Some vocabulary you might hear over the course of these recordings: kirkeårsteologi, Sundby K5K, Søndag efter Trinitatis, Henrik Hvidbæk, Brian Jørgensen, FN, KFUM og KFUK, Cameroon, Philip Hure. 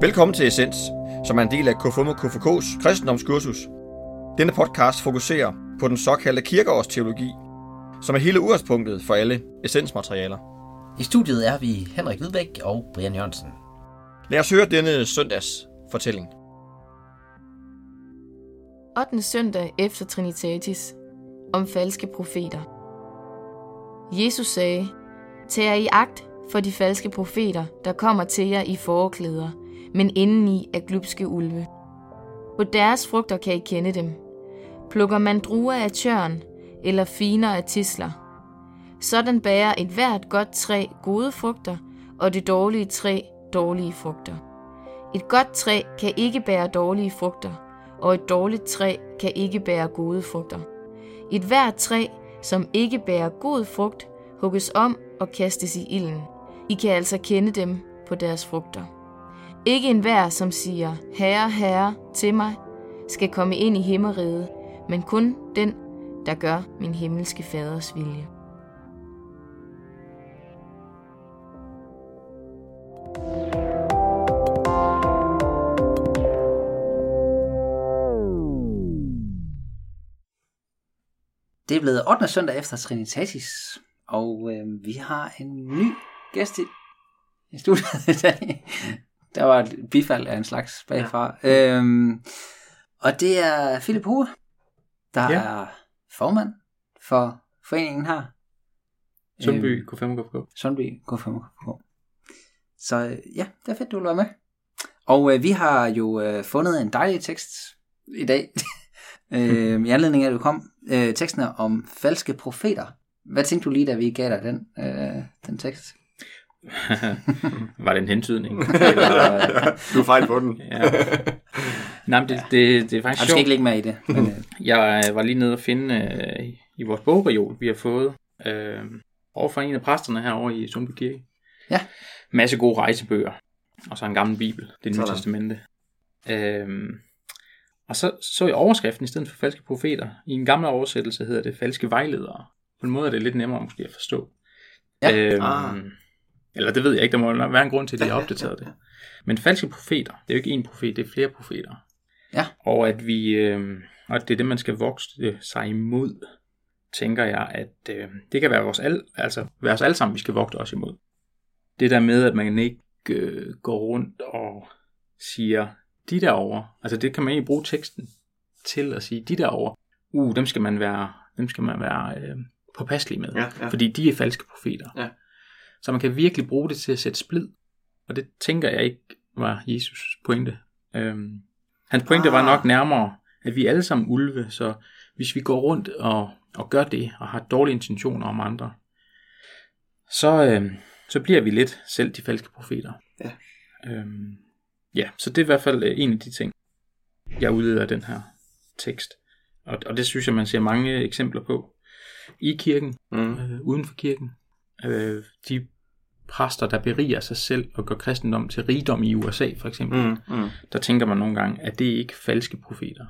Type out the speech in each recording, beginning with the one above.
Velkommen til Essens, som er en del af KFUM og KFUK's kristendomskursus. Denne podcast fokuserer på den såkaldte kirkeårsteologi, som er hele udgangspunktet for alle essensmaterialer. I studiet er vi Henrik Hvidbæk og Brian Jørgensen. Lad os høre denne søndags fortælling. 8. søndag efter Trinitatis om falske profeter. Jesus sagde: "Tag jer i agt for de falske profeter, der kommer til jer i forklæder, men indeni er glubske ulve. På deres frugter kan I kende dem. Plukker man druer af tjørn eller finer af tisler? Sådan bærer et hvert godt træ gode frugter, og det dårlige træ dårlige frugter. Et godt træ kan ikke bære dårlige frugter, og et dårligt træ kan ikke bære gode frugter. Et hvert træ, som ikke bærer god frugt, hugges om og kastes i ilden. I kan altså kende dem på deres frugter. Ikke enhver, som siger, Herre, Herre, til mig, skal komme ind i himmeriget, men kun den, der gør min himmelske faders vilje." Det er blevet 8. søndag efter Trinitatis, og vi har en ny gæst i studiet i dag. Der var et bifald af en slags bagfra. Ja. Og det er Philip Hure, der er formand for foreningen her. Sundby K5K. Sundby K5K. Så ja, det er fedt, du vil være med. Og vi har jo fundet en dejlig tekst i dag, i anledning af, at du kom. Teksten er om falske profeter. Hvad tænkte du lige, da vi gav dig den tekst? Var det en hentydning? Du er fejl på den. Ja. Nej, men det er faktisk sjovt. Jeg skal ikke lægge med i det. Men, jeg var lige nede og finde i vores bogreol, vi har fået over fra en af præsterne herovre i Sundby Kirke. Ja. Masse gode rejsebøger. Og så en gammel bibel. Det er Nye Testamente. Og så i overskriften, i stedet for falske profeter, i en gammel oversættelse hedder det falske vejledere. På en måde er det lidt nemmere måske at forstå. Ja. Eller det ved jeg ikke, der må være en grund til, at de har opdateret det. Men falske profeter, det er jo ikke én profet, det er flere profeter. Ja. Og at det er det, man skal vokse sig imod, tænker jeg, at det kan være os alle sammen, vi skal vogte os imod. Det der med, at man ikke går rundt og siger, de derovre, altså det kan man egentlig bruge teksten til at sige, de derovre, dem skal man være påpasselig med, fordi de er falske profeter. Ja. Så man kan virkelig bruge det til at sætte splid, og det tænker jeg ikke var Jesus' pointe. Hans pointe var nok nærmere, at vi alle sammen ulve, så hvis vi går rundt og gør det, og har dårlige intentioner om andre, så bliver vi lidt selv de falske profeter. Ja. Så det er i hvert fald en af de ting, jeg udleder af den her tekst. Og det synes jeg, man ser mange eksempler på. I kirken, uden for kirken. De præster, der beriger sig selv og gør kristendom til rigdom i USA, for eksempel. Der tænker man nogle gange, at det ikke er falske profeter.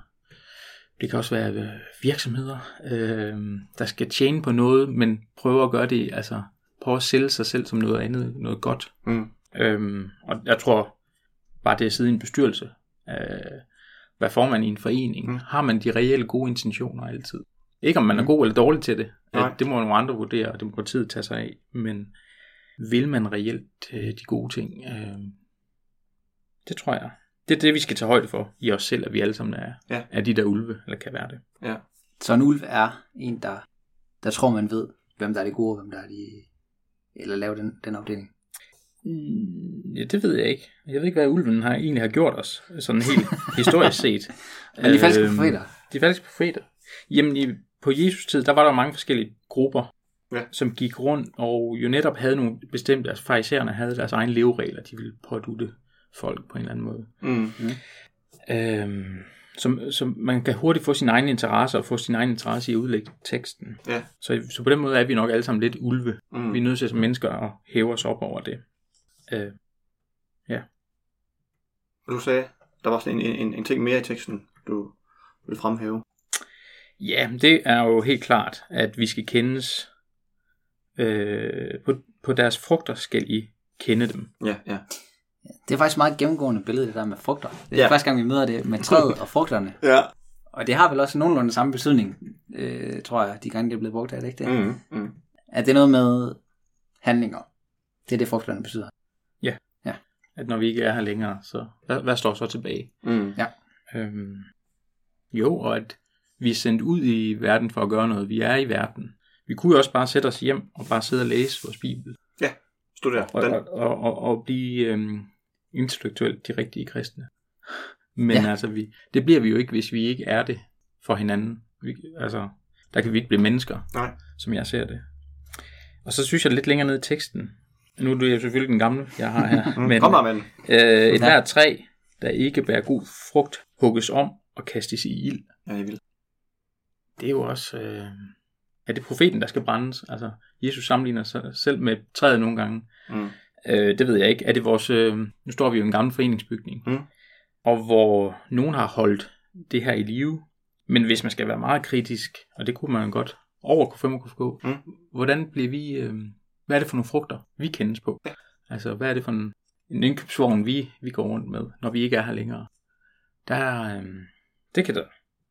Det kan også være virksomheder, der skal tjene på noget, men prøver at gøre det, altså prøve at sælge sig selv som noget andet, noget godt. Og jeg tror... Bare det at sidde i en bestyrelse, hvad får man i en forening? Har man de reelle gode intentioner altid? Ikke om man er god eller dårlig til det. Det må nogle andre vurdere, og demokratiet tage sig af. Men vil man reelt de gode ting? Det tror jeg. Det er det, vi skal tage højde for i os selv, at vi alle sammen er de der ulve, eller kan være det. Ja. Så en ulv er en, der tror man ved, hvem der er de gode, og hvem der er de... Eller lave den opdeling. Ja, det ved jeg ikke. Jeg ved ikke, hvad ulven egentlig har gjort os, sådan helt historisk set. Men de falske profeter? De falske profeter. Jamen, på Jesus' tid, der var der mange forskellige grupper, som gik rundt, og jo netop havde nogle bestemte, altså farisæerne havde deres egne leveregler, de ville pådutte folk på en eller anden måde. Som man kan hurtigt få sin egen interesse, og få sin egen interesse i at udlægge teksten. Ja. Så på den måde er vi nok alle sammen lidt ulve. Vi er nødt til som mennesker at hæve os op over det. Du sagde, der var sådan en ting mere i teksten, du ville fremhæve. Ja, det er jo helt klart, at vi skal kendes på deres frugter, skal I kende dem. Ja, ja. Det er faktisk meget gennemgående billede, det der med frugter. Det er første gang, vi møder det med træet og frugterne. Ja. Og det har vel også nogenlunde samme betydning, tror jeg, de gange, det er blevet brugt af, ikke det? Mm, mm. At det er noget med handlinger. Det er det, frugterne betyder. Ja. Ja. At når vi ikke er her længere, så hvad står så tilbage? Mm. Ja. Jo, og at vi er sendt ud i verden for at gøre noget. Vi er i verden. Vi kunne jo også bare sætte os hjem og bare sidde og læse vores bibel. Ja, studere. Og blive intellektuelt de rigtige kristne. Men altså, det bliver vi jo ikke, hvis vi ikke er det for hinanden. Altså, der kan vi ikke blive mennesker, nej, som jeg ser det. Og så synes jeg lidt længere ned i teksten. Nu er det selvfølgelig den gamle, jeg har her. Men, kom her, mand. Et hvert træ, der ikke bærer god frugt, hugges om og kastes i ild. Ja, jeg vil. Det er jo også... er det profeten, der skal brændes? Altså, Jesus sammenligner sig selv med træet nogle gange. Mm. Det ved jeg ikke. Er det vores... nu står vi jo i en gammel foreningsbygning. Mm. Og hvor nogen har holdt det her i live. Men hvis man skal være meget kritisk, og det kunne man jo godt over KFUM og KFUK, hvordan bliver vi... hvad er det for nogle frugter, vi kendes på? Altså, hvad er det for en indkøbsvogn, vi går rundt med, når vi ikke er her længere? Der... det kan der...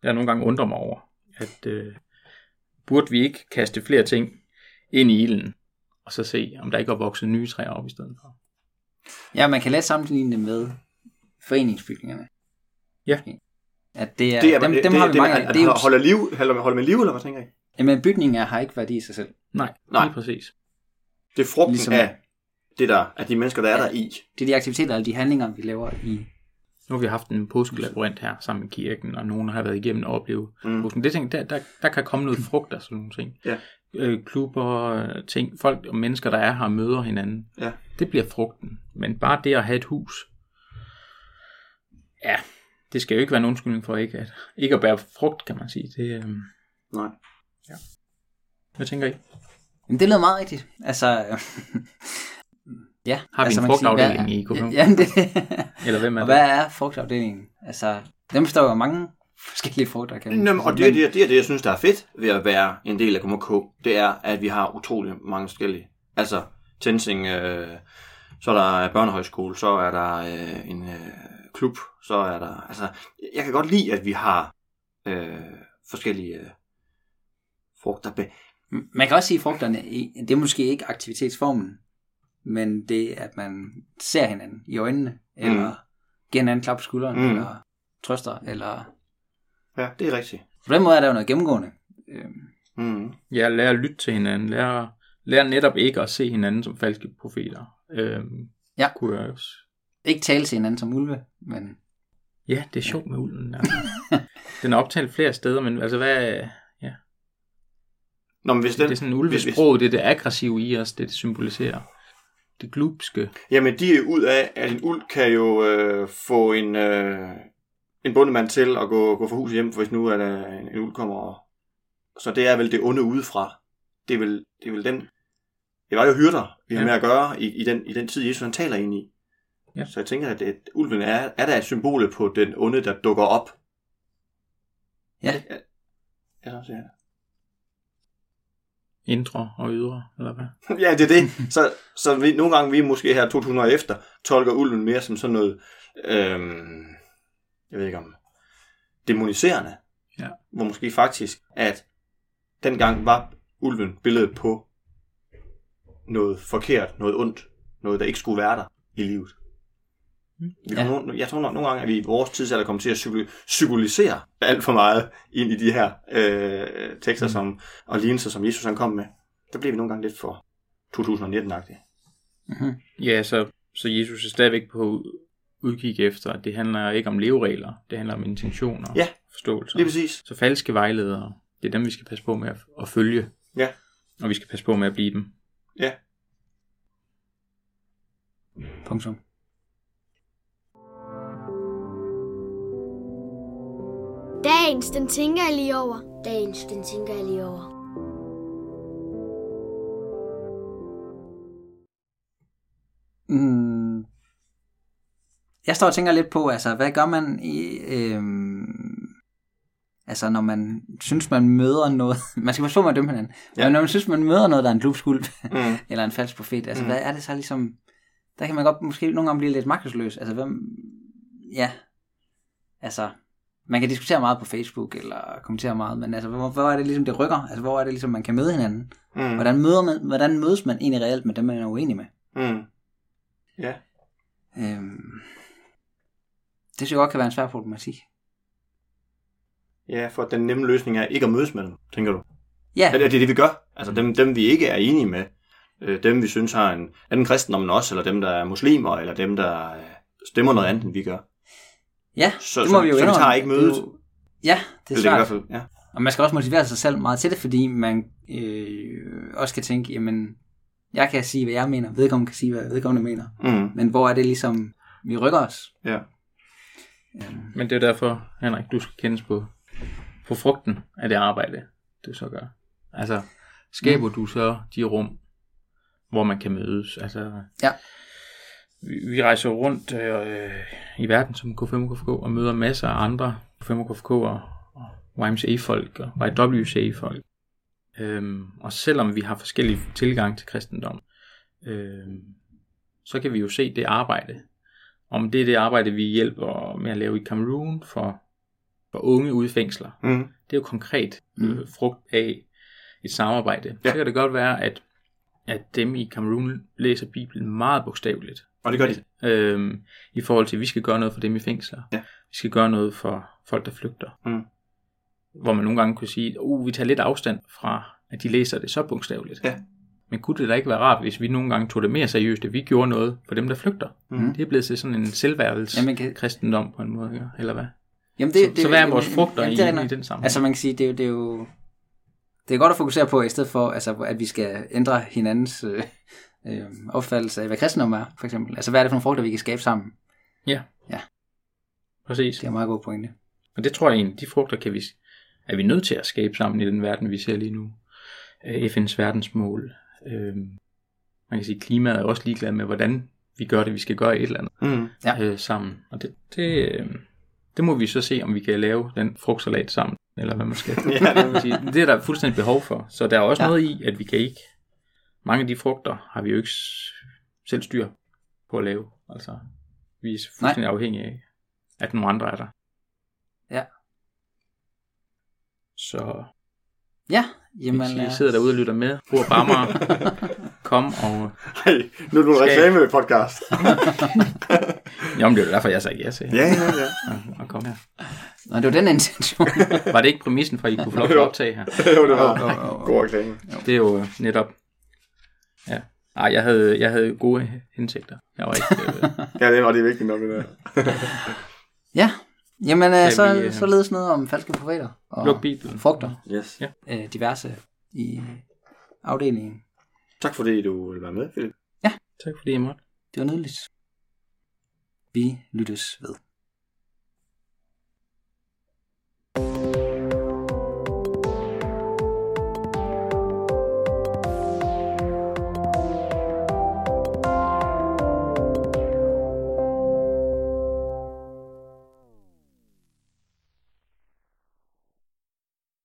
Jeg nogle gange undrer mig over, at... burde vi ikke kaste flere ting ind i ilden, og så se, om der ikke er vokset nye træer op i stedet for? Ja, man kan let sammenligne det med foreningsbygningerne. Ja. At det er, det er dem, det, dem det, har vi det, mange af. Det er holder man liv, eller hvad tænker I? Jamen, bygninger har ikke værdi i sig selv. Nej. Lige præcis. Det er frugten ligesom af det der, af de mennesker, der er der i. Det er de aktiviteter, alle de handlinger, vi laver i. Nu har vi haft en påskelabyrint her sammen med kirken, og nogen har været igennem at opleve påsken. Det ting, der kan komme noget frugt og sådan nogle ting. Ja. Klubber, ting, folk og mennesker, der er her, møder hinanden. Ja. Det bliver frugten. Men bare det at have et hus, ja, det skal jo ikke være en undskyldning for ikke at bære frugt, kan man sige. Det, nej. Ja. Hvad tænker I? Jamen, det lyder meget rigtigt. Altså... Ja, har vi altså, en frugtafdeling i KFUM? Ja, det eller hvem er og det? Hvad er frugtafdelingen? Altså, dem består jo mange forskellige frugter. Og det er det, jeg synes, der er fedt ved at være en del af KFUM og K. Det er, at vi har utrolig mange forskellige. Altså, Tensing, så er der børnehøjskole, så er der en klub, så er der... Altså, jeg kan godt lide, at vi har forskellige frugter. Man kan også sige, at frugterne, det er måske ikke aktivitetsformen, men det, at man ser hinanden i øjnene, eller giver hinanden klap på skulderen, eller trøster, eller... Ja, det er rigtigt. På den måde er der jo noget gennemgående. Ja, lære at lytte til hinanden. Lære netop ikke at se hinanden som falske profeter. Kunne jeg også. Ikke tale til hinanden som ulve, men... Ja, det er sjovt med ulven. Altså. Den er optalt flere steder, men altså hvad... Ja. Nå, men hvis det er sådan en ulvesprog, det er det aggressive i os, det symboliserer. Det glupske. Jamen, de er ud af, at en ulv kan jo få en bondemand til at gå fra hus hjem, hvis nu at en ulv kommer. Så det er vel det onde udefra. Det er vel den. Det var jo hyrder, vi har med at gøre i den tid, Jesus han taler ind i. Ja. Så jeg tænker, at ulven er der et symbol på den onde, der dukker op. Ja. Ja, så det. Indre og ydre, eller hvad? Ja, det er det. Så vi, nogle gange vi måske her 200 år efter, tolker ulven mere som sådan noget, jeg ved ikke om, dæmoniserende. Ja. Hvor måske faktisk, at dengang var ulven billedet på noget forkert, noget ondt, noget der ikke skulle være der i livet. Jeg tror nogle gange, at vi i vores tidsalder kommer til at symbolisere alt for meget ind i de her tekster og lignelser, som Jesus han kom med. Der bliver vi nogle gange lidt for 2019-agtige. Mm-hmm. Ja, så Jesus er stadigvæk på udkig efter, at det handler ikke om leveregler, det handler om intentioner og forståelser. Lige præcis. Så falske vejledere, det er dem, vi skal passe på med at følge, og vi skal passe på med at blive dem. Ja. Punktum. Dagens, den tænker jeg lige over. Dagens, den tænker jeg lige over. Jeg står og tænker lidt på, altså, hvad gør man i... altså, når man synes, man møder noget... Man skal forstå, man dømmer hinanden. Ja. Men når man synes, man møder noget, der er en glupskuld, eller en falsk profet, altså, hvad er det så ligesom... der kan man godt måske nogle gange blive lidt magtesløs. Altså hvem, ja, altså man kan diskutere meget på Facebook eller kommentere meget, men altså hvor er det ligesom det rykker? Altså hvor er det ligesom man kan møde hinanden? Mm. Hvordan mødes man egentlig reelt med dem man er uenig med? Mm. Ja. Det synes jeg godt kan være en svær problematik. Ja, for den nemme løsning er ikke at mødes med dem, tænker du? Ja. Er det vi gør? Altså dem vi ikke er enige med, dem vi synes har en anden kristendom end os, eller dem der er muslimer, eller dem der stemmer noget andet end vi gør. Ja, så, det må vi jo indrømme. Så vi tager ikke mødet. Ja, det er svært. Det i hvert fald, ja. Og man skal også motivere sig selv meget til det, fordi man også kan tænke, jamen, jeg kan sige, hvad jeg mener, vedkommende kan sige, hvad vedkommende mener. Mm. Men hvor er det ligesom, vi rykker os? Ja. Men det er derfor, Henrik, du skal kendes på frugten af det arbejde, du så gør. Altså, skaber du så de rum, hvor man kan mødes? Altså, ja. Vi rejser rundt i verden som KFUM og KFUK og møder masser af andre KFUM og KFUK og YMCA-folk og YWCA-folk. Og selvom vi har forskellige tilgang til kristendom, så kan vi jo se det arbejde. Om det er det arbejde, vi hjælper med at lave i Cameroon for unge udfængsler. Mm. Det er jo konkret frugt af et samarbejde. Ja. Så kan det godt være, at dem i Cameroon læser Bibelen meget bogstaveligt. Og det gør de. I forhold til, at vi skal gøre noget for dem i fængsler. Ja. Vi skal gøre noget for folk, der flygter. Mm. Hvor man nogle gange kunne sige, at vi tager lidt afstand fra, at de læser det så bogstaveligt. Ja. Men kunne det da ikke være rart, hvis vi nogle gange tog det mere seriøst, at vi gjorde noget for dem, der flygter? Mm. Det er blevet sådan en selvværelsekristendom på en måde, eller hvad? Jamen så hvad er vores frugter i den sammenhæng? Altså man kan sige, det er godt at fokusere på, i stedet for, altså, at vi skal ændre hinandens opfattelse af, hvad kristendom er, for eksempel. Altså, hvad er det for nogle frugter, vi kan skabe sammen? Ja. Ja. Præcis. Det er meget gode pointe. Og det tror jeg egentlig, de frugter er vi nødt til at skabe sammen i den verden, vi ser lige nu. FN's verdensmål. Man kan sige, at klimaet er også ligeglad med, hvordan vi gør det, vi skal gøre et eller andet sammen. Og det må vi så se, om vi kan lave den frugtsalat sammen. Eller hvad man skal. Det er der fuldstændig behov for. Så der er også noget i, at vi kan ikke... Mange af de frugter har vi jo ikke selv styr på at lave. Altså, vi er fuldstændig afhængige af, at nogle andre er der. Ja. Så... Ja, jamen... Hvis I sidder derude og lytter med, bruger barmer, kom og... Hey, nu er du en reklame-podcast. Jamen, det er jo derfor, jeg sagde yes. Ja. Og kom her. Nå, det var den intention. Var det ikke præmissen for, at I kunne få lov til at optage her? Jo, det var god reklame. Det er jo netop... Ja. Ej, jeg havde gode hensigter. Jeg var ikke... Ja, det var det vigtige nok, det der. Ja. Jamen, så ledes noget om falske profeter og frugter. Yes. Diverse i afdelingen. Tak fordi du ville være med, Philip. Ja. Tak fordi I måtte. Det var nydeligt. Vi lyttes ved.